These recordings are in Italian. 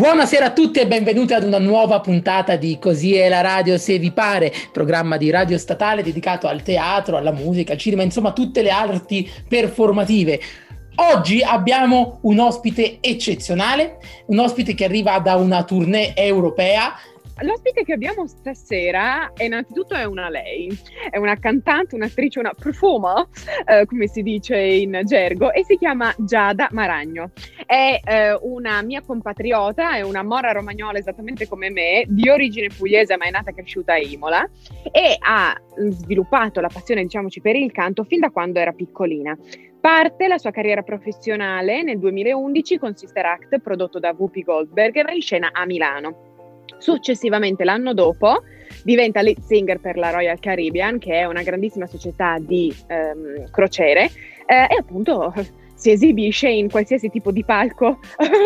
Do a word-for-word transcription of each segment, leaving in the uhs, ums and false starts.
Buonasera a tutti e benvenuti ad una nuova puntata di Così è la radio se vi pare, programma di radio statale dedicato al teatro, alla musica, al cinema, insomma tutte le arti performative. Oggi abbiamo un ospite eccezionale, un ospite che arriva da una tournée europea. L'ospite che abbiamo stasera è innanzitutto è una lei, è una cantante, un'attrice, una performer, eh, come si dice in gergo, e si chiama Giada Maragno. È eh, una mia compatriota, è una mora romagnola esattamente come me, di origine pugliese ma è nata e cresciuta a Imola, e ha sviluppato la passione, diciamoci, per il canto fin da quando era piccolina. Parte la sua carriera professionale nel duemilaundici con Sister Act, prodotto da Whoopi Goldberg, in scena a Milano. Successivamente, l'anno dopo, diventa lead singer per la Royal Caribbean, che è una grandissima società di ehm, crociere, eh, e appunto si esibisce in qualsiasi tipo di palco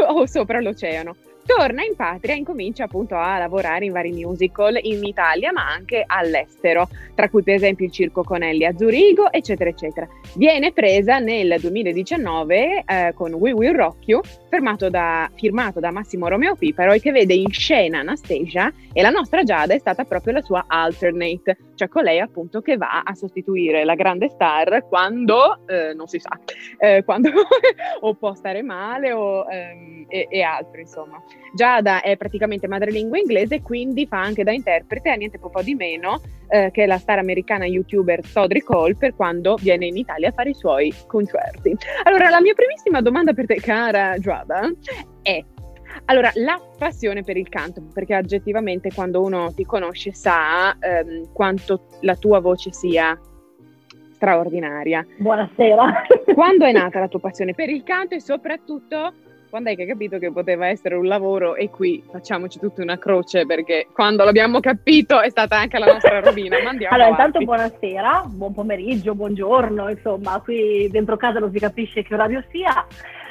o sopra l'oceano. Torna in patria e incomincia appunto a lavorare in vari musical in Italia ma anche all'estero, tra cui per esempio il Circo Conelli a Zurigo, eccetera eccetera. Viene presa nel duemiladiciannove eh, con We Will Rock You, firmato da, firmato da Massimo Romeo Piparo, e che vede in scena Anastacia, e la nostra Giada è stata proprio la sua alternate, cioè colei appunto che va a sostituire la grande star quando, eh, non si sa, eh, quando o può stare male o, ehm, e, e altro insomma. Giada è praticamente madrelingua inglese, quindi fa anche da interprete a niente po' po' di meno eh, che la star americana youtuber Todrick Hall, per quando viene in Italia a fare i suoi concerti. Allora, la mia primissima domanda per te, cara Giada, è: allora, la passione per il canto, perché oggettivamente quando uno ti conosce sa ehm, quanto la tua voce sia straordinaria. Buonasera. Quando è nata la tua passione per il canto e soprattutto quando hai capito che poteva essere un lavoro? E qui facciamoci tutta una croce, perché quando l'abbiamo capito è stata anche la nostra rovina. Ma andiamo allora avanti. Intanto buonasera, buon pomeriggio, buongiorno, insomma qui dentro casa non si capisce che orario sia.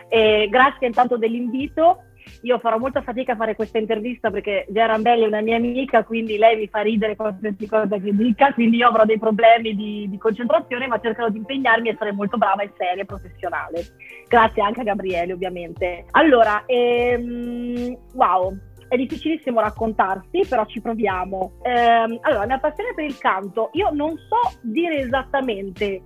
E grazie intanto dell'invito. Io farò molta fatica a fare questa intervista perché Giada Maragno è una mia amica, quindi lei mi fa ridere qualsiasi cosa che dica, quindi io avrò dei problemi di, di concentrazione, ma cercherò di impegnarmi e essere molto brava e seria e professionale. Grazie anche a Gabriele, ovviamente. Allora, ehm, wow, è difficilissimo raccontarsi, però ci proviamo. Ehm, allora, la mia passione per il canto, io non so dire esattamente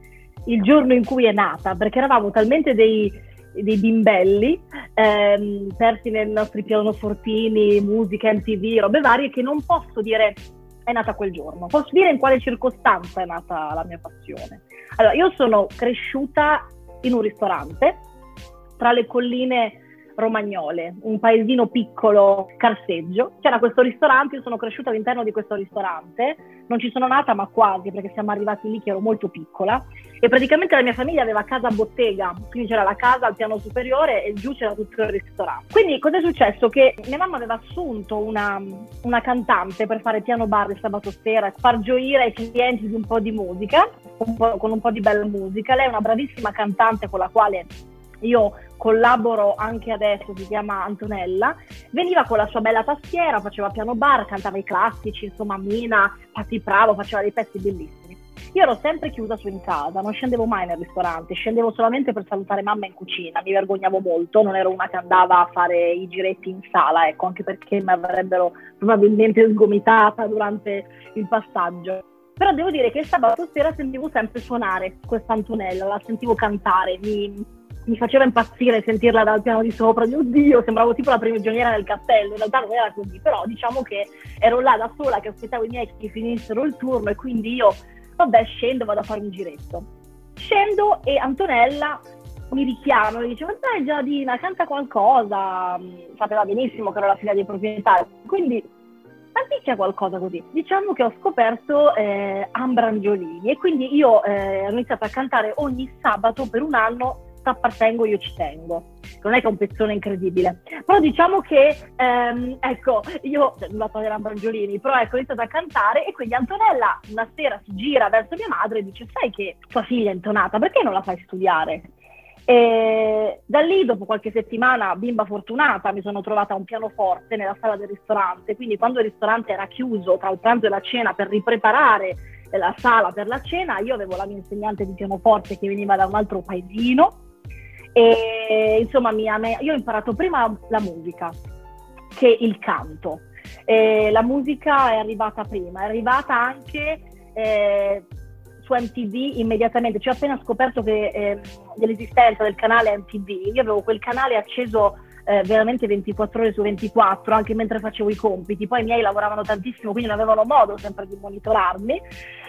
il giorno in cui è nata, perché eravamo talmente dei... dei bimbelli ehm, persi nei nostri pianofortini, musica, M T V, robe varie, che non posso dire è nata quel giorno. Posso dire in quale circostanza è nata la mia passione. Allora, io sono cresciuta in un ristorante tra le colline romagnole, un paesino piccolo, Carseggio. C'era questo ristorante, io sono cresciuta all'interno di questo ristorante, non ci sono nata ma quasi, perché siamo arrivati lì che ero molto piccola, e praticamente la mia famiglia aveva casa bottega, quindi c'era la casa al piano superiore e giù c'era tutto il ristorante. Quindi cos'è successo? Che mia mamma aveva assunto una, una cantante per fare piano bar il sabato sera, far gioire ai clienti di un po' di musica, un po', con un po' di bella musica. Lei è una bravissima cantante con la quale io collaboro anche adesso, si chiama Antonella. Veniva con la sua bella tastiera, faceva piano bar, cantava i classici, insomma Mina, Patti Bravo, faceva dei pezzi bellissimi. Io ero sempre chiusa su in casa, non scendevo mai nel ristorante, scendevo solamente per salutare mamma in cucina, mi vergognavo molto, non ero una che andava a fare i giretti in sala, ecco, anche perché mi avrebbero probabilmente sgomitata durante il passaggio. Però devo dire che il sabato sera sentivo sempre suonare questa Antonella, la sentivo cantare, mi... mi faceva impazzire sentirla dal piano di sopra, mio Dio, sembravo tipo la prigioniera nel castello, in realtà non era così, però diciamo che ero là da sola che aspettavo i miei che finissero il turno, e quindi io, vabbè, scendo, vado a fare un giretto. Scendo e Antonella mi richiama, mi dice: ma dai Giadina, canta qualcosa. Sapeva benissimo che ero la figlia dei proprietari, quindi anticchia qualcosa così. Diciamo che ho scoperto eh, Ambra Angiolini, e quindi io eh, ho iniziato a cantare ogni sabato per un anno. Appartengo, io ci tengo. Non è che è un pezzone incredibile, però diciamo che ehm, ecco, io la toglierò a Brangiolini, però ecco, ho iniziato a cantare, e quindi Antonella una sera si gira verso mia madre e dice: sai che tua figlia è intonata, perché non la fai studiare? E da lì, dopo qualche settimana, bimba fortunata, mi sono trovata un pianoforte nella sala del ristorante, quindi quando il ristorante era chiuso tra il pranzo e la cena per ripreparare la sala per la cena, io avevo la mia insegnante di pianoforte che veniva da un altro paesino. E insomma, mia, io ho imparato prima la musica, che il canto. Eh, la musica è arrivata prima, è arrivata anche eh, su M T V immediatamente. Cioè, ho appena scoperto che, eh, dell'esistenza del canale M T V, io avevo quel canale acceso eh, veramente ventiquattro ore su ventiquattro, anche mentre facevo i compiti. Poi i miei lavoravano tantissimo, quindi non avevano modo sempre di monitorarmi.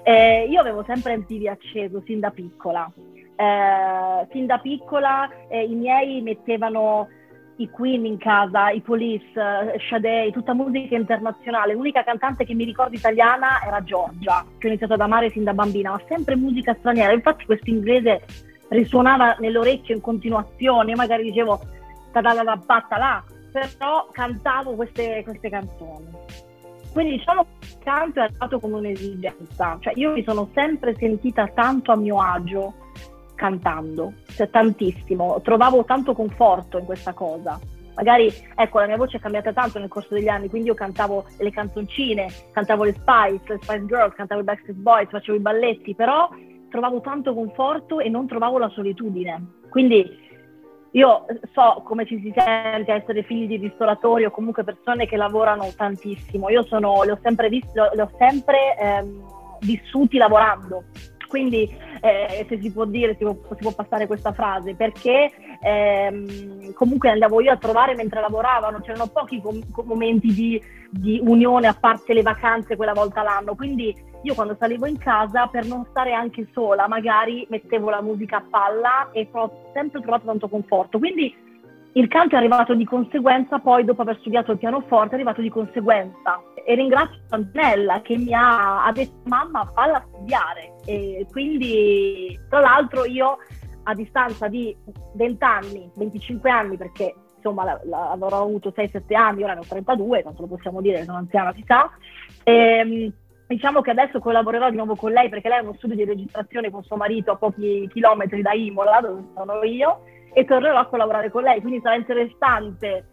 Eh, io avevo sempre M T V acceso sin da piccola. Eh, fin da piccola eh, i miei mettevano i Queen in casa, i Police, uh, Sade, tutta musica internazionale. L'unica cantante che mi ricordo italiana era Giorgia, che ho iniziato ad amare sin da bambina, ma sempre musica straniera. Infatti questo inglese risuonava nell'orecchio in continuazione, magari dicevo tadalala battalà, però cantavo queste, queste canzoni. Quindi diciamo che il canto è arrivato come un'esigenza, cioè io mi sono sempre sentita tanto a mio agio cantando, cioè tantissimo, trovavo tanto conforto in questa cosa. Magari, ecco, la mia voce è cambiata tanto nel corso degli anni, quindi io cantavo le canzoncine, cantavo le Spice, le Spice Girls, cantavo i Backstreet Boys, facevo i balletti, però trovavo tanto conforto e non trovavo la solitudine. Quindi io so come ci si sente a essere figli di ristoratori o comunque persone che lavorano tantissimo. Io sono, le ho sempre visto, le ho sempre ehm, vissuti lavorando. Quindi eh, se si può dire, si può, si può passare questa frase, perché ehm, comunque andavo io a trovare mentre lavoravano, c'erano pochi com- momenti di, di unione, a parte le vacanze quella volta l'anno. Quindi io quando salivo in casa, per non stare anche sola, magari mettevo la musica a palla e ho sempre trovato tanto conforto. Quindi il canto è arrivato di conseguenza, poi dopo aver studiato il pianoforte è arrivato di conseguenza. E ringrazio Antonella che mi ha, ha detto mamma falla studiare, e quindi tra l'altro io a distanza di venti anni, venticinque anni, perché insomma la, la, avrò avuto sei sette anni, ora ne ho trentadue, tanto lo possiamo dire, sono anziana, si sa, e, diciamo che adesso collaborerò di nuovo con lei perché lei ha uno studio di registrazione con suo marito a pochi chilometri da Imola, dove sono io, e tornerò a collaborare con lei, quindi sarà interessante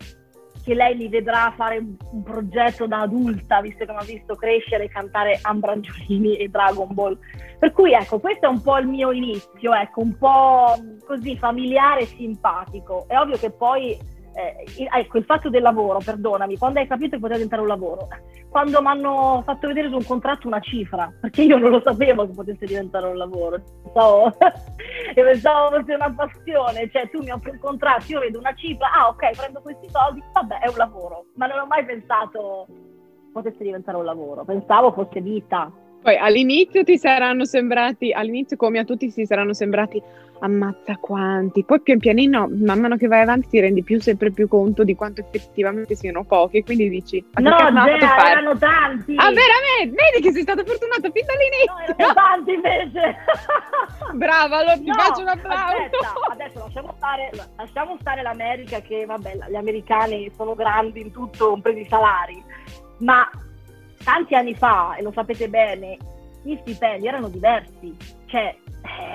che lei mi vedrà fare un progetto da adulta, visto che mi ha visto crescere e cantare Ambra Angiolini e Dragon Ball. Per cui ecco, questo è un po' il mio inizio, ecco, un po' così familiare e simpatico. È ovvio che poi, eh, ecco, il fatto del lavoro, perdonami, quando hai capito che poteva diventare un lavoro? Quando mi hanno fatto vedere su un contratto una cifra, perché io non lo sapevo che potesse diventare un lavoro. So, io pensavo fosse una passione, cioè tu mi offri un contratto, io vedo una cifra, ah ok, prendo questi soldi, vabbè, è un lavoro. Ma non ho mai pensato potesse diventare un lavoro, pensavo fosse vita. Poi all'inizio ti saranno sembrati, all'inizio come a tutti si saranno sembrati ammazza quanti, poi pian pianino, man mano che vai avanti ti rendi più sempre più conto di quanto effettivamente siano pochi, quindi dici no, Gea, erano tanti! Ah veramente? Vedi che sei stata fortunata fin dall'inizio! No, erano tanti invece! Brava, allora ti no, faccio un applauso! Aspetta, adesso lasciamo stare, lasciamo stare l'America che vabbè, gli americani sono grandi in tutto, compresi i salari, ma tanti anni fa, e lo sapete bene, gli stipendi erano diversi, cioè,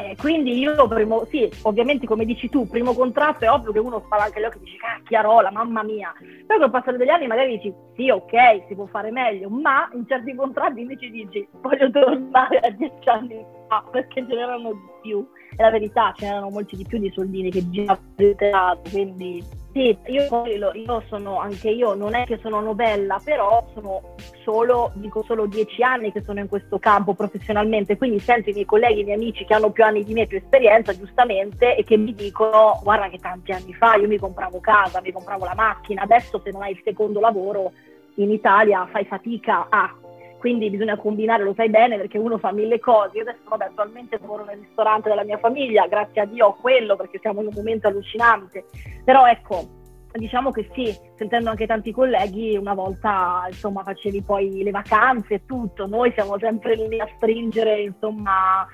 eh, quindi io primo, sì, ovviamente come dici tu, primo contratto è ovvio che uno spalanca gli occhi e dice cacchiarola, mamma mia, poi col passare degli anni magari dici sì ok, si può fare meglio, ma in certi contratti invece dici voglio tornare a dieci anni fa perché ce n'erano di più, e la verità ce n'erano molti di più di soldini che giravano il teatro, quindi... Sì, io, io sono anche io, non è che sono novella, però sono solo, dico solo dieci anni che sono in questo campo professionalmente, quindi sento i miei colleghi, i miei amici che hanno più anni di me, più esperienza, giustamente, e che mi dicono guarda che tanti anni fa io mi compravo casa, mi compravo la macchina, adesso se non hai il secondo lavoro in Italia fai fatica a... Quindi bisogna combinare, lo sai bene, perché uno fa mille cose. Io adesso, vabbè, attualmente lavoro nel ristorante della mia famiglia, grazie a Dio ho quello, perché siamo in un momento allucinante. Però ecco, diciamo che sì, sentendo anche tanti colleghi, una volta insomma facevi poi le vacanze e tutto. Noi siamo sempre lì a stringere, insomma,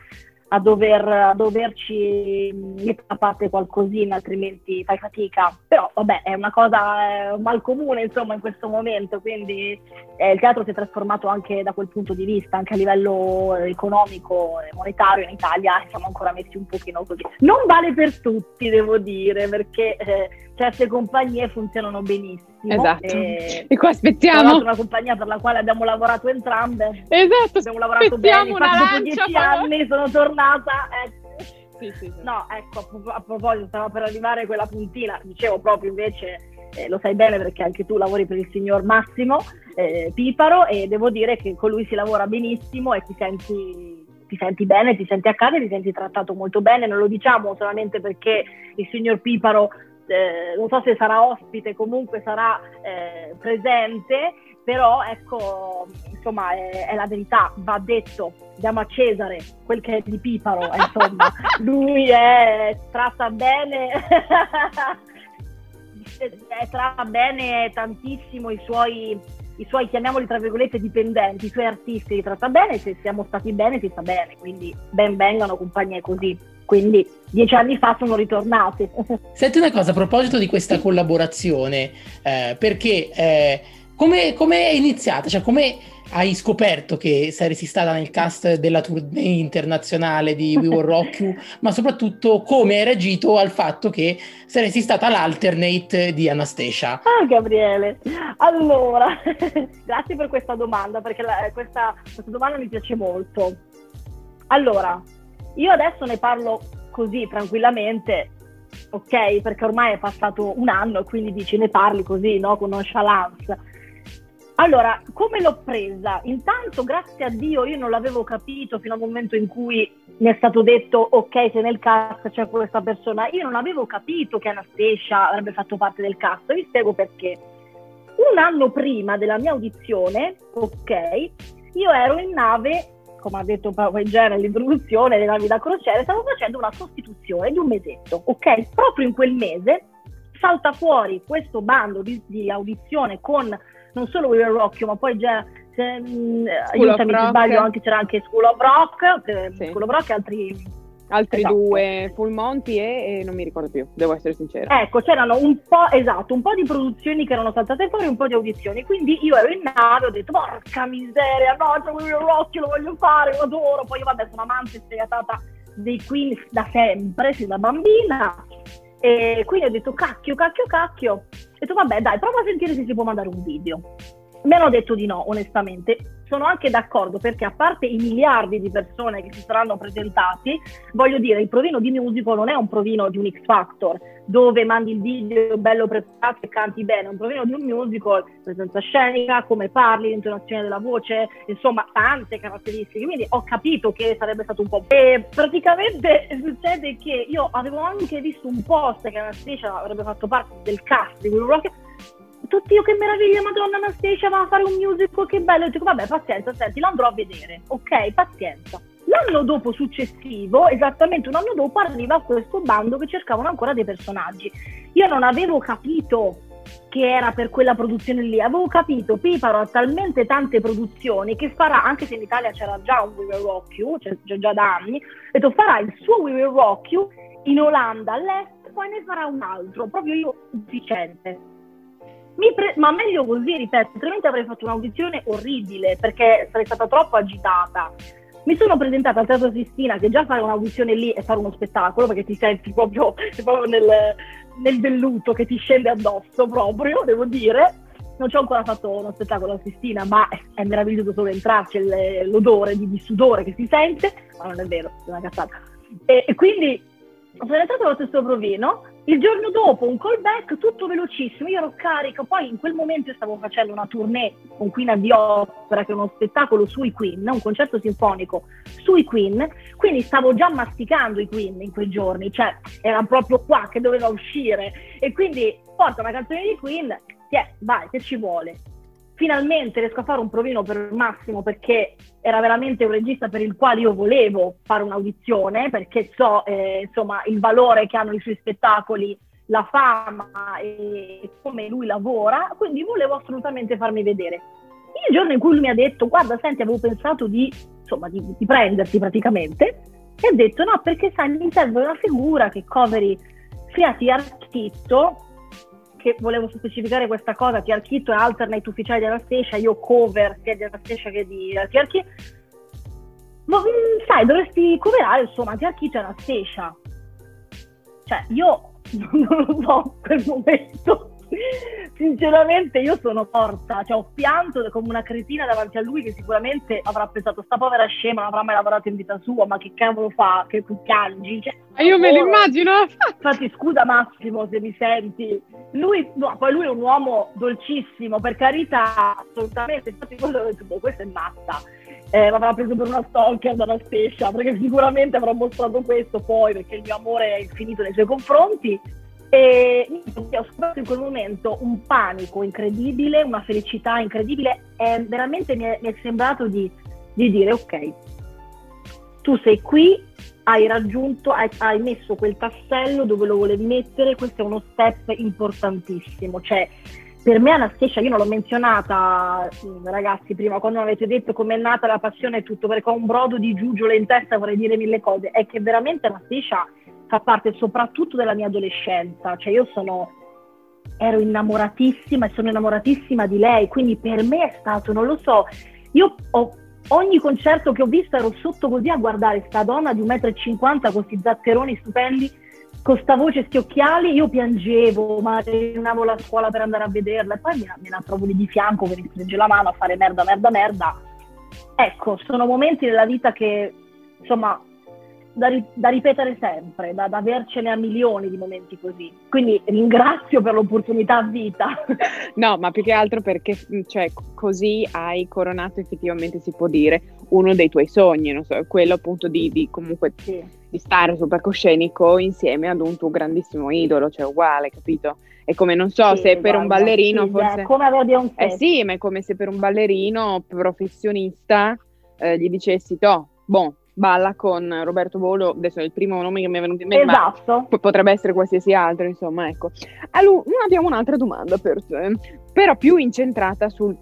a, dover, a doverci mettere a parte qualcosina, altrimenti fai fatica. Però vabbè, è una cosa, è un mal comune insomma in questo momento, quindi eh, il teatro si è trasformato anche da quel punto di vista, anche a livello economico e monetario in Italia siamo ancora messi un pochino così. Non vale per tutti, devo dire, perché eh, certe compagnie funzionano benissimo. Esatto, e, e qua aspettiamo una compagnia per la quale abbiamo lavorato entrambe. Esatto, abbiamo lavorato bene, dopo dieci anni sono tornata. Eh. Sì, sì, sì. No, ecco, a proposito, stavo per arrivare a quella puntina, dicevo proprio invece eh, lo sai bene perché anche tu lavori per il signor Massimo eh, Piparo, e devo dire che con lui si lavora benissimo e ti senti, ti senti bene, ti senti a casa e ti senti trattato molto bene. Non lo diciamo solamente perché il signor Piparo Eh, non so se sarà ospite, comunque sarà eh, presente, però ecco, insomma, è, è la verità, va detto, diamo a Cesare quel che è di Piparo, insomma. Lui è, tratta bene tratta bene tantissimo i suoi, i suoi, chiamiamoli tra virgolette, dipendenti, i suoi artisti li tratta bene, se siamo stati bene si sta bene, quindi ben vengano compagnie così. Quindi dieci anni fa sono ritornati. Senti una cosa, a proposito di questa collaborazione, eh, perché eh, come è iniziata? Cioè, come hai scoperto che saresti stata nel cast della tournée internazionale di We Will Rock You, ma soprattutto come hai reagito al fatto che saresti stata l'alternate di Anastacia? Ah, Gabriele, allora, grazie per questa domanda, perché la, questa, questa domanda mi piace molto. Allora, io adesso ne parlo così tranquillamente, ok? Perché ormai è passato un anno e quindi dici, ne parli così, no? Con nonchalance. Allora, come l'ho presa? Intanto, grazie a Dio, io non l'avevo capito fino al momento in cui mi è stato detto, ok, se nel cast c'è questa persona. Io non avevo capito che Anastacia avrebbe fatto parte del cast, vi spiego perché. Un anno prima della mia audizione, ok, io ero in nave, come ha detto Paolo Gera nell'introduzione, le navi da crociere, stavo facendo una sostituzione di un mesetto, ok? Proprio in quel mese salta fuori questo bando di, di audizione con non solo We Will Rock You, ma poi già, se, mh, aiutami se sbaglio, anche, c'era anche School of Rock, eh, sì. School of Rock e altri... Altri esatto. due, Full Monty e, e non mi ricordo più, devo essere sincera. Ecco, c'erano un po', esatto, un po' di produzioni che erano saltate fuori, un po' di audizioni. Quindi io ero in nave, ho detto, porca miseria, no, c'è quello Rocky, lo voglio fare, lo adoro. Poi io, vabbè, sono amante sfegatata dei Queen da sempre, sì, da bambina. E quindi ho detto, cacchio, cacchio, cacchio. Ho detto, vabbè, dai, prova a sentire se si può mandare un video. Mi hanno detto di no, onestamente. Sono anche d'accordo, perché a parte i miliardi di persone che si saranno presentati, voglio dire, il provino di musical non è un provino di un X Factor dove mandi il video bello preparato e canti bene. È un provino di un musical, presenza scenica, come parli, l'intonazione della voce, insomma tante caratteristiche. Quindi ho capito che sarebbe stato un po'. E praticamente succede che io avevo anche visto un post che Anastacia avrebbe fatto parte del cast di We Will Rock You. Tutti io, che meraviglia, madonna, Anastacia va a fare un musical, che bello. Io dico, vabbè, pazienza, senti, lo andrò a vedere, ok, pazienza. L'anno dopo successivo, esattamente un anno dopo, arriva questo bando che cercavano ancora dei personaggi. Io non avevo capito che era per quella produzione lì, avevo capito Piparo ha talmente tante produzioni che farà, anche se in Italia c'era già un We Will Rock You, cioè già da anni, e tu farà il suo We Will Rock You in Olanda, all'est, poi ne farà un altro, proprio io sufficiente. Mi pre- ma meglio così, ripeto, altrimenti avrei fatto un'audizione orribile, perché sarei stata troppo agitata. Mi sono presentata al Teatro Sistina, che già fare un'audizione lì è fare uno spettacolo, perché ti senti proprio, proprio nel, nel velluto che ti scende addosso, proprio, devo dire. Non ci ho ancora fatto uno spettacolo a Sistina, ma è meraviglioso solo entrarci, l'odore di, di sudore che si sente, ma non è vero, è una cazzata. E, e quindi sono entrata allo stesso provino. Il giorno dopo un callback tutto velocissimo, io ero carica, poi in quel momento stavo facendo una tournée con Queen of the Opera, che è uno spettacolo sui Queen, un concerto sinfonico sui Queen, quindi stavo già masticando i Queen in quei giorni, cioè era proprio qua che doveva uscire, e quindi porta una canzone di Queen, yeah, vai, che ci vuole. Finalmente riesco a fare un provino per Massimo, perché era veramente un regista per il quale io volevo fare un'audizione, perché so eh, insomma il valore che hanno i suoi spettacoli, la fama e come lui lavora, quindi volevo assolutamente farmi vedere. Il giorno in cui lui mi ha detto, guarda, senti, avevo pensato di, insomma, di, di prenderti praticamente, e ha detto no, perché sai, mi serve una figura che coveri sia Tia architto, che volevo specificare questa cosa, Tia Architto è alternate ufficiale di Anastacia, io cover sia di Anastacia che di Tia Architto. Ma sai, dovresti coverare, insomma, Tia Architto e Anastacia. Cioè, io non lo so in quel momento Sinceramente io sono morta, cioè ho pianto come una cretina davanti a lui, che sicuramente avrà pensato: sta povera scema non avrà mai lavorato in vita sua, ma che cavolo fa che tu piangi? Cioè, ma io me lo immagino. Infatti scusa Massimo se mi senti, lui no, poi lui è un uomo dolcissimo, per carità, assolutamente, infatti quello che ho detto, questa è matta. Eh, l'avrà preso per una stalker da Anastacia, perché sicuramente avrà mostrato questo poi, perché il mio amore è infinito nei suoi confronti. E ho scoperto in quel momento un panico incredibile, una felicità incredibile, e veramente mi è, mi è sembrato di, di dire: ok, tu sei qui, hai raggiunto, hai, hai messo quel tassello dove lo volevi mettere, questo è uno step importantissimo. Cioè, per me Anastacia, io non l'ho menzionata, ragazzi, prima, quando mi avete detto com'è nata la passione e tutto, perché ho un brodo di giuggiole in testa, vorrei dire mille cose, è che veramente Anastacia fa parte soprattutto della mia adolescenza. Cioè io sono, ero innamoratissima e sono innamoratissima di lei, quindi per me è stato, non lo so, io ho, ogni concerto che ho visto ero sotto così a guardare sta donna di un metro e cinquanta con questi zatteroni stupendi, con sta voce, sti occhiali, io piangevo, ma tornavo alla scuola per andare a vederla, e poi me la, me la trovo lì di fianco che mi stringe la mano a fare merda, merda, merda. Ecco, sono momenti della vita che, insomma, da, ri, da ripetere sempre, da, da avercene a milioni di momenti così. Quindi ringrazio per l'opportunità vita. No, ma più che altro perché, cioè, così hai coronato effettivamente, si può dire, uno dei tuoi sogni, non so, quello appunto di, di comunque... Sì. Di stare sul palcoscenico insieme ad un tuo grandissimo idolo, cioè uguale, capito? È come, non so, sì, se per guarda, un ballerino sì, forse... Come un eh sì, ma è come se per un ballerino professionista eh, gli dicessi: to, boh, balla con Roberto Bolo, adesso è il primo nome che mi è venuto in mente, esatto. Ma potrebbe essere qualsiasi altro, insomma, ecco. Allora, abbiamo un'altra domanda per te, però più incentrata sul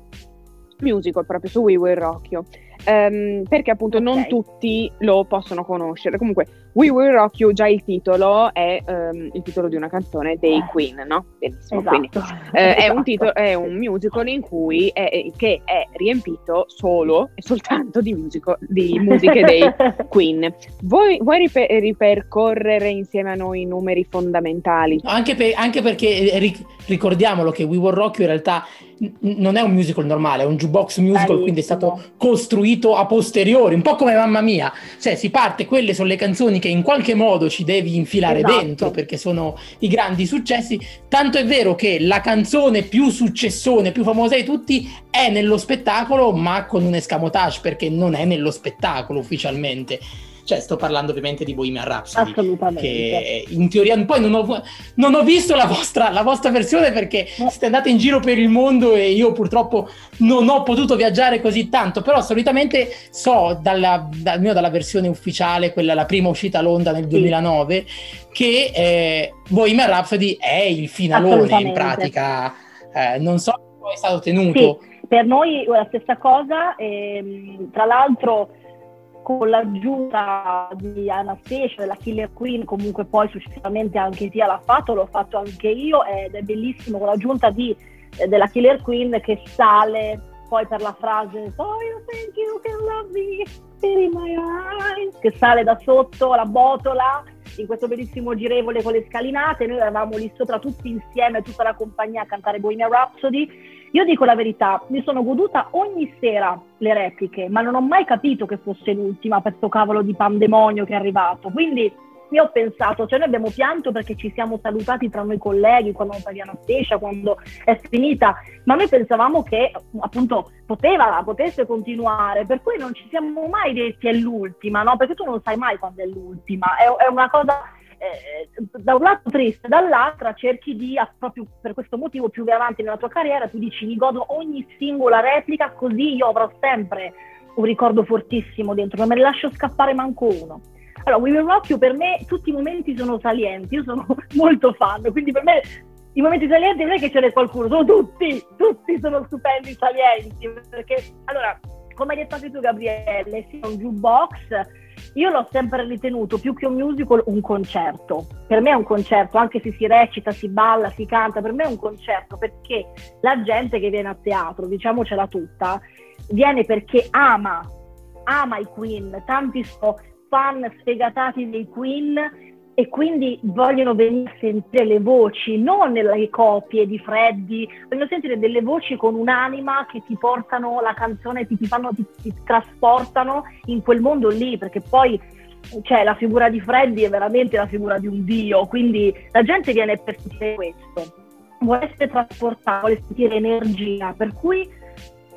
musical, proprio su We Will Rock You. Um, perché appunto okay. Non tutti lo possono conoscere. Comunque We Will Rock You, già il titolo è um, il titolo di una canzone dei eh. Queen, no? Benissimo, esatto. Quindi, eh, esatto. È un titolo, è un musical in cui è, è, che è riempito solo e soltanto di, musical, di musiche dei Queen. Vuoi, vuoi riper- ripercorrere insieme a noi i numeri fondamentali? No, anche, per, anche perché ric- ricordiamolo che We Will Rock You in realtà n- non è un musical normale, è un jukebox musical, bellissimo. Quindi è stato costruito a posteriori, un po' come Mamma mia, cioè si parte, quelle sono le canzoni che in qualche modo ci devi infilare, esatto. Dentro, perché sono i grandi successi, tanto è vero che la canzone più successone, più famosa di tutti è nello spettacolo, ma con un escamotage, perché non è nello spettacolo ufficialmente. Cioè, sto parlando ovviamente di Bohemian Rhapsody. Assolutamente. Che in teoria poi non ho, non ho visto la vostra, la vostra versione, perché siete andate in giro per il mondo e io purtroppo non ho potuto viaggiare così tanto, però solitamente so dalla, dal mio, dalla versione ufficiale, quella, la prima uscita a Londra nel duemilanove, sì. Che eh, Bohemian Rhapsody è il finalone in pratica, eh, non so come è stato tenuto. Sì, per noi è la stessa cosa, ehm, tra l'altro con l'aggiunta di Anastacia, della Killer Queen, comunque poi successivamente anche Tia l'ha fatto, l'ho fatto anche io, ed è bellissimo con l'aggiunta di, della Killer Queen, che sale poi per la frase "So you think you can love me, in my eyes", che sale da sotto la botola in questo bellissimo girevole con le scalinate, noi eravamo lì sopra tutti insieme, tutta la compagnia a cantare Bohemian Rhapsody. Io dico la verità, mi sono goduta ogni sera le repliche, ma non ho mai capito che fosse l'ultima per sto cavolo di pandemonio che è arrivato. Quindi io ho pensato, cioè noi abbiamo pianto perché ci siamo salutati tra noi colleghi quando parliamo Anastacia, quando è finita, ma noi pensavamo che appunto poteva, potesse continuare, per cui non ci siamo mai detti è l'ultima, no? Perché tu non sai mai quando è l'ultima, è, è una cosa... Eh, da un lato triste, dall'altra cerchi di, proprio per questo motivo, più avanti nella tua carriera tu dici: mi godo ogni singola replica, così io avrò sempre un ricordo fortissimo dentro, non me ne lascio scappare manco uno. Allora, We Will Rock You per me tutti i momenti sono salienti, io sono molto fan, quindi per me i momenti salienti non è che ce n'è qualcuno, sono tutti, tutti sono stupendi, salienti, perché allora, come hai detto anche tu Gabriele, sia un jukebox. Io l'ho sempre ritenuto più che un musical un concerto, per me è un concerto, anche se si recita, si balla, si canta, per me è un concerto, perché la gente che viene a teatro, diciamocela tutta, viene perché ama, ama i Queen, tanti sono fan sfegatati dei Queen e quindi vogliono venire a sentire le voci, non le copie di Freddy, vogliono sentire delle voci con un'anima che ti portano la canzone, ti, ti, fanno, ti, ti trasportano in quel mondo lì, perché poi cioè, la figura di Freddy è veramente la figura di un dio, quindi la gente viene per sentire questo, vuole essere trasportata, vuole sentire energia, per cui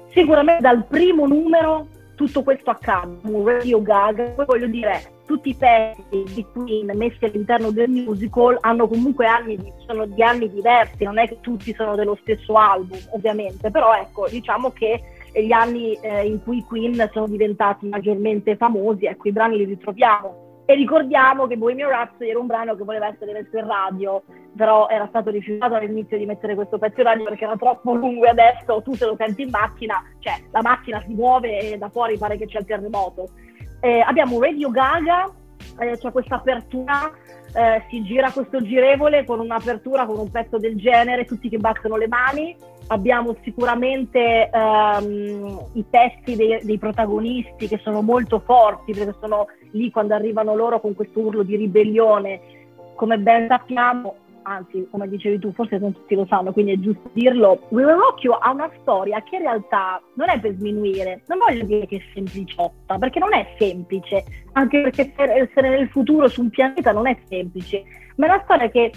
sicuramente dal primo numero tutto questo accade, un Radio Gaga. Poi voglio dire, tutti i pezzi di Queen messi all'interno del musical hanno comunque anni di, sono di anni diversi, non è che tutti sono dello stesso album ovviamente, però ecco, diciamo che gli anni eh, in cui Queen sono diventati maggiormente famosi, ecco i brani li ritroviamo. E ricordiamo che Bohemian Rhapsody era un brano che voleva essere messo in radio, però era stato rifiutato all'inizio di mettere questo pezzo in radio perché era troppo lungo, e adesso tu te lo senti in macchina, cioè la macchina si muove e da fuori pare che c'è il terremoto. Eh, abbiamo Radio Gaga, eh, c'è cioè questa apertura, eh, si gira questo girevole con un'apertura, con un pezzo del genere, tutti che battono le mani. Abbiamo sicuramente um, i testi dei, dei protagonisti che sono molto forti, perché sono lì quando arrivano loro con questo urlo di ribellione, come ben sappiamo, anzi come dicevi tu, forse non tutti lo sanno, quindi è giusto dirlo, We Will Rock You ha una storia che in realtà non è per sminuire, non voglio dire che è sempliciotta, perché non è semplice, anche perché essere nel futuro su un pianeta non è semplice, ma è una storia che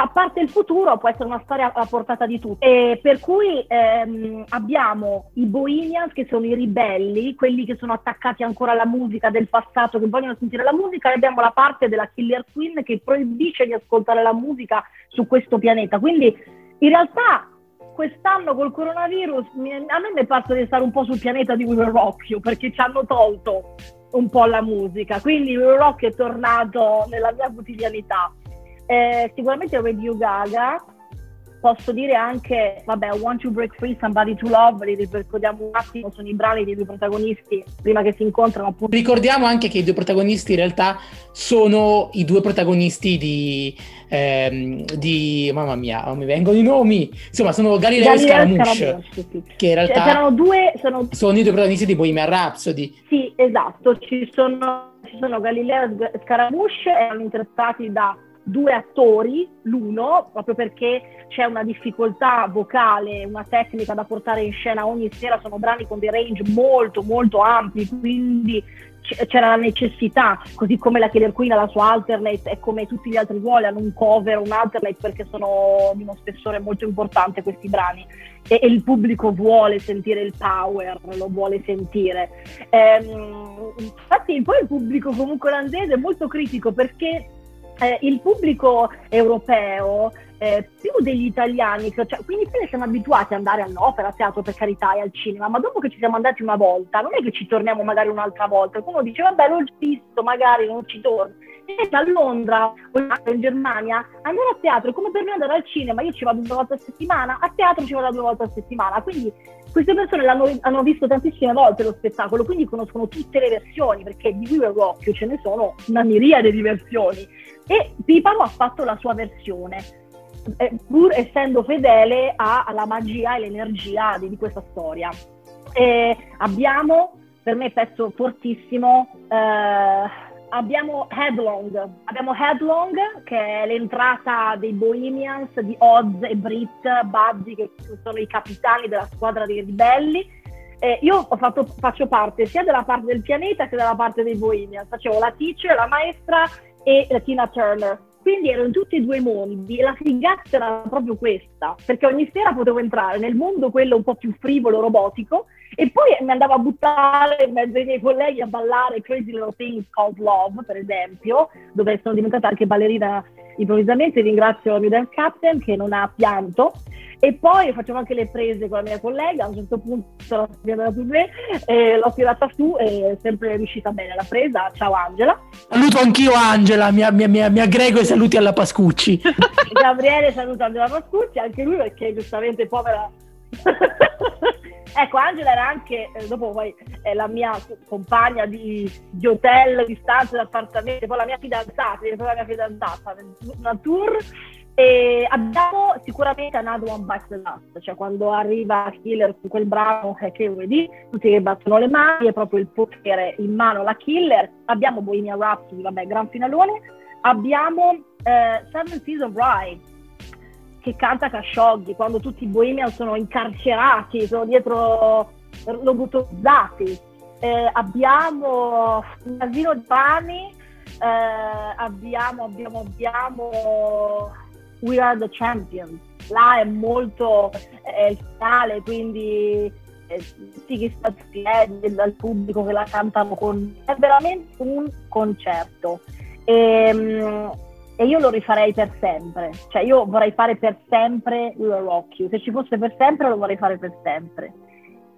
a parte il futuro può essere una storia alla portata di tutti, e per cui ehm, abbiamo i Bohemians che sono i ribelli, quelli che sono attaccati ancora alla musica del passato, che vogliono sentire la musica, e abbiamo la parte della Killer Queen che proibisce di ascoltare la musica su questo pianeta. Quindi in realtà quest'anno col coronavirus mi, a me mi è parso di stare un po' sul pianeta di We Will Rock You, perché ci hanno tolto un po' la musica, quindi We Will Rock You è tornato nella mia quotidianità. Eh, sicuramente Radio Gaga, posso dire anche, vabbè, I Want to Break Free, Somebody to Love, li ricordiamo un attimo, sono i brani dei due protagonisti prima che si incontrano, appunto. Ricordiamo anche che i due protagonisti in realtà sono i due protagonisti di, ehm, di mamma mia, non mi vengono i nomi, insomma sono Galileo e Scaramouche, sì. Che in realtà c'erano due, sono... sono i due protagonisti di Bohemian Rhapsody. Sì, esatto, ci sono, ci sono Galileo e Scaramouche, erano interpretati da due attori, l'uno proprio perché c'è una difficoltà vocale, una tecnica da portare in scena ogni sera, sono brani con dei range molto molto ampi, quindi c'era la necessità, così come la Killer Queen ha la sua alternate e come tutti gli altri ruoli hanno un cover, un alternate, perché sono di uno spessore molto importante questi brani, e, e il pubblico vuole sentire il power, lo vuole sentire. Ehm, infatti poi il pubblico comunque olandese è molto critico, perché Eh, il pubblico europeo, eh, più degli italiani, cioè, quindi noi siamo abituati ad andare all'opera, al teatro, per carità, e al cinema, ma dopo che ci siamo andati una volta, non è che ci torniamo magari un'altra volta, qualcuno dice vabbè l'ho visto, magari non ci torno. E a Londra o in Germania andare a teatro è come per me andare al cinema, io ci vado due volte a settimana, a teatro ci vado due volte a settimana, quindi queste persone l'hanno, hanno visto tantissime volte lo spettacolo, quindi conoscono tutte le versioni, perché di We Will Rock You ce ne sono una miriade di versioni, e Piparo ha fatto la sua versione, pur essendo fedele a, alla magia e l'energia di, di questa storia. E abbiamo, per me pezzo fortissimo, eh, abbiamo Headlong, abbiamo Headlong che è l'entrata dei Bohemians, di Oz e Brit, Bazzi che sono i capitani della squadra dei ribelli. Eh, io ho fatto, faccio parte sia della parte del pianeta che della parte dei Bohemians, facevo la teacher, la maestra e la Tina Turner, quindi ero in tutti e due i mondi, e la figata era proprio questa, perché ogni sera potevo entrare nel mondo quello un po' più frivolo, robotico, e poi mi andavo a buttare in mezzo ai miei colleghi a ballare Crazy Little Things Called Love, per esempio, dove sono diventata anche ballerina improvvisamente, ringrazio il mio dance captain che non ha pianto, e poi facevo anche le prese con la mia collega, a un certo punto l'ho tirata su e è sempre riuscita bene la presa, ciao Angela. Saluto anch'io Angela, mi, mi, mi, mi aggrego e saluti alla Pascucci. Gabriele saluta Angela Pascucci, anche lui perché giustamente povera... Ecco, Angela era anche, eh, dopo poi eh, la mia compagna di, di hotel, di stanza, di appartamento, poi la mia fidanzata, poi la mia fidanzata, una tour, e abbiamo sicuramente Another One Bites the Dust, cioè quando arriva Killer con quel brano eh, che vuoi dire, tutti che battono le mani, è proprio il potere in mano la Killer. Abbiamo Bohemian Rhapsody, vabbè, gran finalone, Abbiamo eh, Seven Seas of Rye, che canta Khashoggi, quando tutti i Bohemian sono incarcerati, sono dietro lobotomizzati. Eh, abbiamo Nasino Giovanni, eh, abbiamo, abbiamo, abbiamo We Are The Champions. Là è molto eh, il finale, quindi eh, tutti che sta piedi dal pubblico che la cantano, con è veramente un concerto. E, e io lo rifarei per sempre, cioè io vorrei fare per sempre We Will Rock You, se ci fosse per sempre lo vorrei fare per sempre.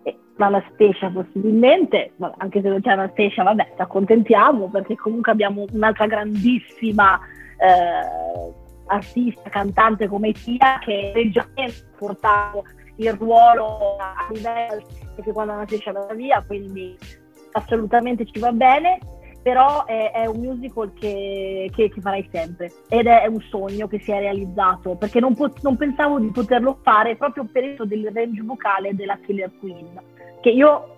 E Anastacia possibilmente, anche se non c'è Anastacia, vabbè, ci accontentiamo, perché comunque abbiamo un'altra grandissima eh, artista, cantante come Tia, che regiamente ha portato il ruolo a livello, perché quando Anastacia va via, quindi assolutamente ci va bene. Però è, è un musical che, che, che farei sempre, ed è un sogno che si è realizzato, perché non, po- non pensavo di poterlo fare, proprio per il del range vocale della Killer Queen, che io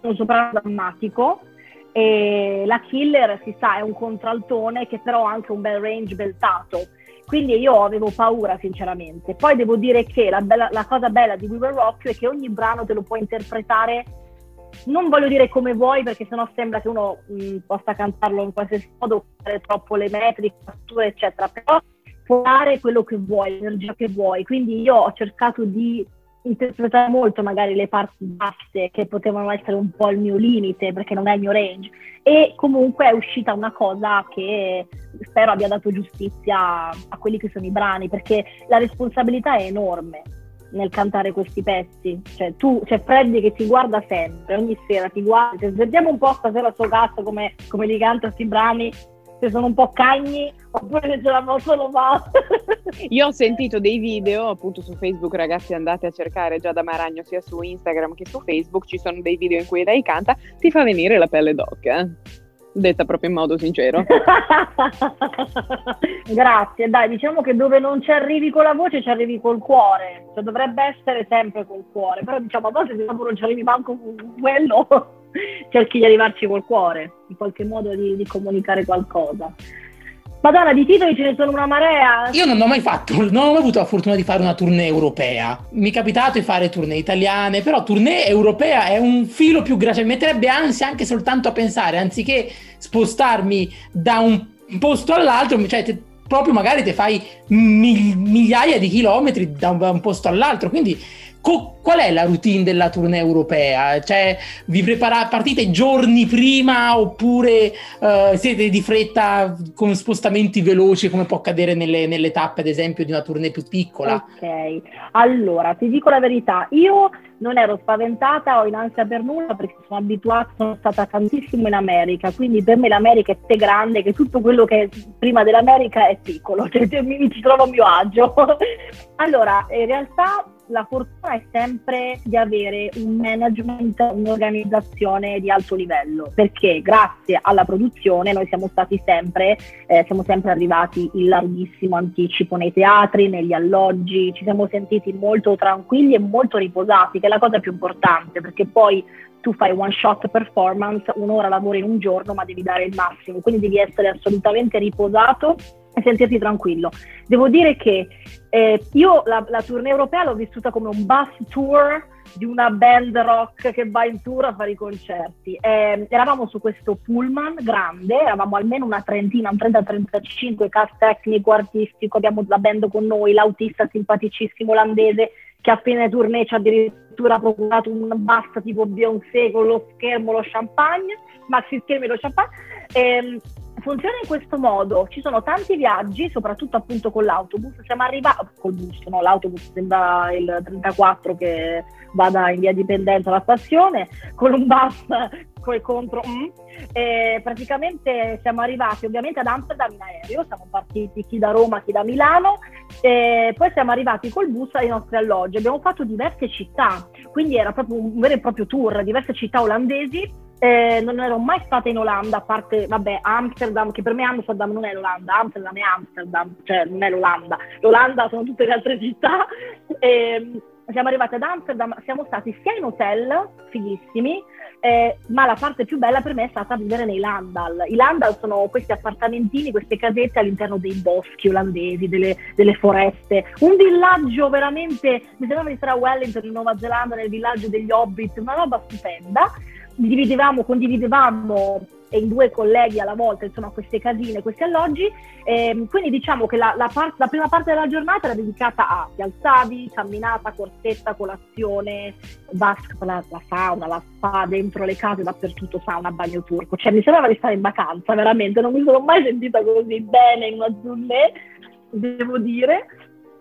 sono soprano drammatico, e la Killer, si sa, è un contraltone che però ha anche un bel range beltato, quindi io avevo paura sinceramente. Poi devo dire che la, bella, la cosa bella di We Will Rock You è che ogni brano te lo puoi interpretare, non voglio dire come vuoi, perché sennò sembra che uno mh, possa cantarlo in qualsiasi modo, fare troppo le metriche, fatture, eccetera, però puoi fare quello che vuoi, l'energia che vuoi. Quindi io ho cercato di interpretare molto magari le parti basse, che potevano essere un po' il mio limite, perché non è il mio range, e comunque è uscita una cosa che spero abbia dato giustizia a quelli che sono i brani, perché la responsabilità è enorme nel cantare questi pezzi. Cioè tu, c'è Freddy che ti guarda sempre, ogni sera ti guarda, cioè, sentiamo un po' stasera sto cazzo come, come li canta sti brani, se sono un po' cagni oppure se ce la posso lo fa. Io ho sentito dei video appunto su Facebook, ragazzi andate a cercare Giada Maragno sia su Instagram che su Facebook, ci sono dei video in cui lei canta, ti fa venire la pelle d'oca, eh? Detta proprio in modo sincero. Grazie, dai, diciamo che dove non ci arrivi con la voce ci arrivi col cuore, cioè dovrebbe essere sempre col cuore, però diciamo a volte se proprio non ci arrivi manco con quello cerchi di arrivarci col cuore, in qualche modo di, di comunicare qualcosa. Madonna, di titoli ce ne sono una marea. Io non ho mai fatto, non ho mai avuto la fortuna di fare una tournée europea. Mi è capitato di fare tournée italiane, però tournée europea è un filo più grave, mi metterebbe ansia anche soltanto a pensare, anziché spostarmi da un posto all'altro, cioè te, proprio magari te fai mil, migliaia di chilometri da un, da un posto all'altro, quindi co- qual è la routine della tournée europea? Cioè vi preparate, partite giorni prima, oppure uh, siete di fretta con spostamenti veloci, come può accadere nelle, nelle tappe ad esempio di una tournée più piccola? Ok, allora ti dico la verità, io non ero spaventata o in ansia per nulla, perché sono abituata, sono stata tantissimo in America, quindi per me l'America è te grande, che tutto quello che è prima dell'America è piccolo, cioè mi ci trovo a mio agio. Allora, in realtà la fortuna è sempre di avere un management, un'organizzazione di alto livello, perché grazie alla produzione noi siamo stati sempre, eh, siamo sempre arrivati in larghissimo anticipo nei teatri, negli alloggi, ci siamo sentiti molto tranquilli e molto riposati, che è la cosa più importante, perché poi tu fai one shot performance, un'ora lavori in un giorno, ma devi dare il massimo, quindi devi essere assolutamente riposato e sentirti tranquillo. Devo dire che eh, io la, la tournée europea l'ho vissuta come un bus tour di una band rock che va in tour a fare i concerti. Eh, eravamo su questo pullman grande, eravamo almeno una trentina, un trenta trentacinque, cast tecnico, artistico, abbiamo la band con noi, l'autista simpaticissimo olandese, che appena in tournée ci ha addirittura procurato un bus tipo Beyoncé con lo schermo, lo champagne, maxi schermi e lo champagne. Eh, Funziona in questo modo, ci sono tanti viaggi, soprattutto appunto con l'autobus, siamo arrivati, col bus, no, l'autobus sembra il trentaquattro che vada in via Dipendenza alla stazione, con un bus coi contro, mm, e praticamente siamo arrivati ovviamente ad Amsterdam in aereo, siamo partiti chi da Roma, chi da Milano, e poi siamo arrivati col bus ai nostri alloggi, abbiamo fatto diverse città, quindi era proprio un vero e proprio tour, diverse città olandesi. Eh, non ero mai stata in Olanda, a parte vabbè Amsterdam, che per me Amsterdam non è l'Olanda, Amsterdam è Amsterdam, cioè non è l'Olanda, l'Olanda sono tutte le altre città. Eh, siamo arrivati ad Amsterdam, siamo stati sia in hotel, fighissimi, eh, ma la parte più bella per me è stata vivere nei Landal. I Landal sono questi appartamentini, queste casette all'interno dei boschi olandesi, delle, delle foreste, un villaggio veramente, mi sembra di stare a Wellington in Nuova Zelanda, nel villaggio degli Hobbit, una roba stupenda. Dividevamo, condividevamo e in due colleghi alla volta, insomma, queste casine, questi alloggi, eh, quindi diciamo che la, la, part- la prima parte della giornata era dedicata a ti alzavi, camminata, corsetta, colazione, vasca, la, la sauna, la spa, dentro le case, dappertutto sauna, bagno turco, cioè mi sembrava di stare in vacanza veramente, non mi sono mai sentita così bene in una tournée, devo dire,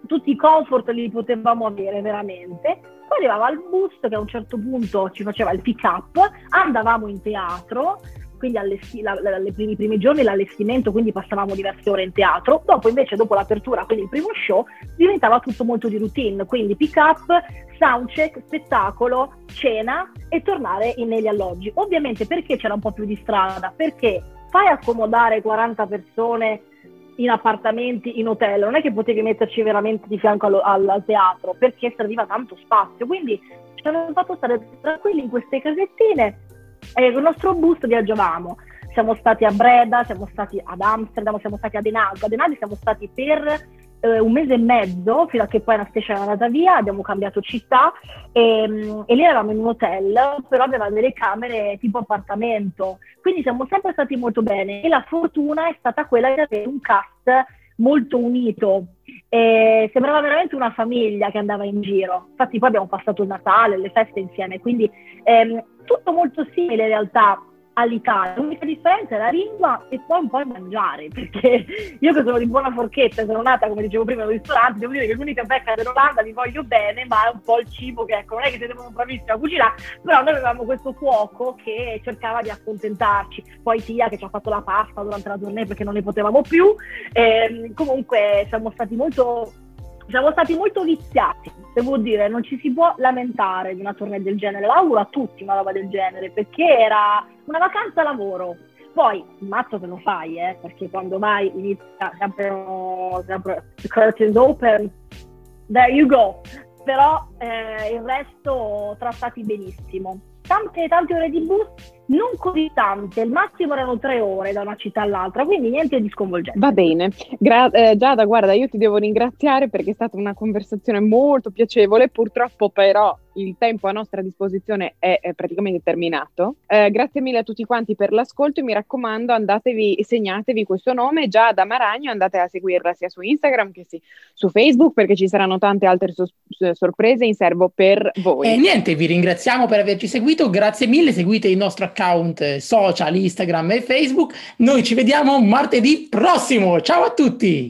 tutti i comfort li potevamo avere veramente. Poi arrivava il bus che a un certo punto ci faceva il pick up, andavamo in teatro, quindi allesti- la, la, le primi, i primi giorni l'allestimento, quindi passavamo diverse ore in teatro, dopo invece dopo l'apertura, quindi il primo show, diventava tutto molto di routine, quindi pick up, soundcheck, spettacolo, cena e tornare in, negli alloggi. Ovviamente perché c'era un po' più di strada, perché fai accomodare quaranta persone in appartamenti, in hotel, non è che potevi metterci veramente di fianco allo, al, al teatro, perché serviva tanto spazio, quindi ci avevano fatto stare tranquilli in queste casettine e con il nostro bus viaggiavamo. Siamo stati a Breda, siamo stati ad Amsterdam, siamo stati a Den Haag, a Den Haag siamo stati per eh, un mese e mezzo, fino a che poi Anastacia era andata via, abbiamo cambiato città e, e lì eravamo in un hotel, però aveva delle camere tipo appartamento, quindi siamo sempre stati molto bene e la fortuna è stata quella di avere un cast molto unito, e sembrava veramente una famiglia che andava in giro, infatti poi abbiamo passato il Natale, le feste insieme, quindi ehm, tutto molto simile in realtà all'Italia, l'unica differenza è la lingua e poi un po' il mangiare, perché io che sono di buona forchetta, sono nata come dicevo prima in un ristorante, devo dire che l'unica pecca dell'Olanda li voglio bene, ma è un po' il cibo che ecco, non è che siamo bravissimi a cucinare, però noi avevamo questo cuoco che cercava di accontentarci, poi Tia che ci ha fatto la pasta durante la tournée perché non ne potevamo più, e, comunque siamo stati molto... Siamo stati molto viziati, devo dire, non ci si può lamentare di una tournée del genere, l'auguro a tutti una roba del genere, perché era una vacanza lavoro. Poi, mazzo che lo fai, eh, perché quando vai inizia sempre the curtains open, there you go, però eh, il resto trattati benissimo. Tante, tante ore di bus, non così tante, il massimo erano tre ore da una città all'altra, quindi niente di sconvolgente. Va bene, Gra- eh, Giada, guarda, io ti devo ringraziare perché è stata una conversazione molto piacevole, purtroppo però il tempo a nostra disposizione è, è praticamente terminato. Eh, grazie mille a tutti quanti per l'ascolto e mi raccomando andatevi, segnatevi questo nome, Giada Maragno, andate a seguirla sia su Instagram che sì, su Facebook, perché ci saranno tante altre so- sorprese in serbo per voi. E eh, niente, vi ringraziamo per averci seguito, grazie mille, seguite il nostro account social, Instagram e Facebook, noi ci vediamo martedì prossimo, ciao a tutti!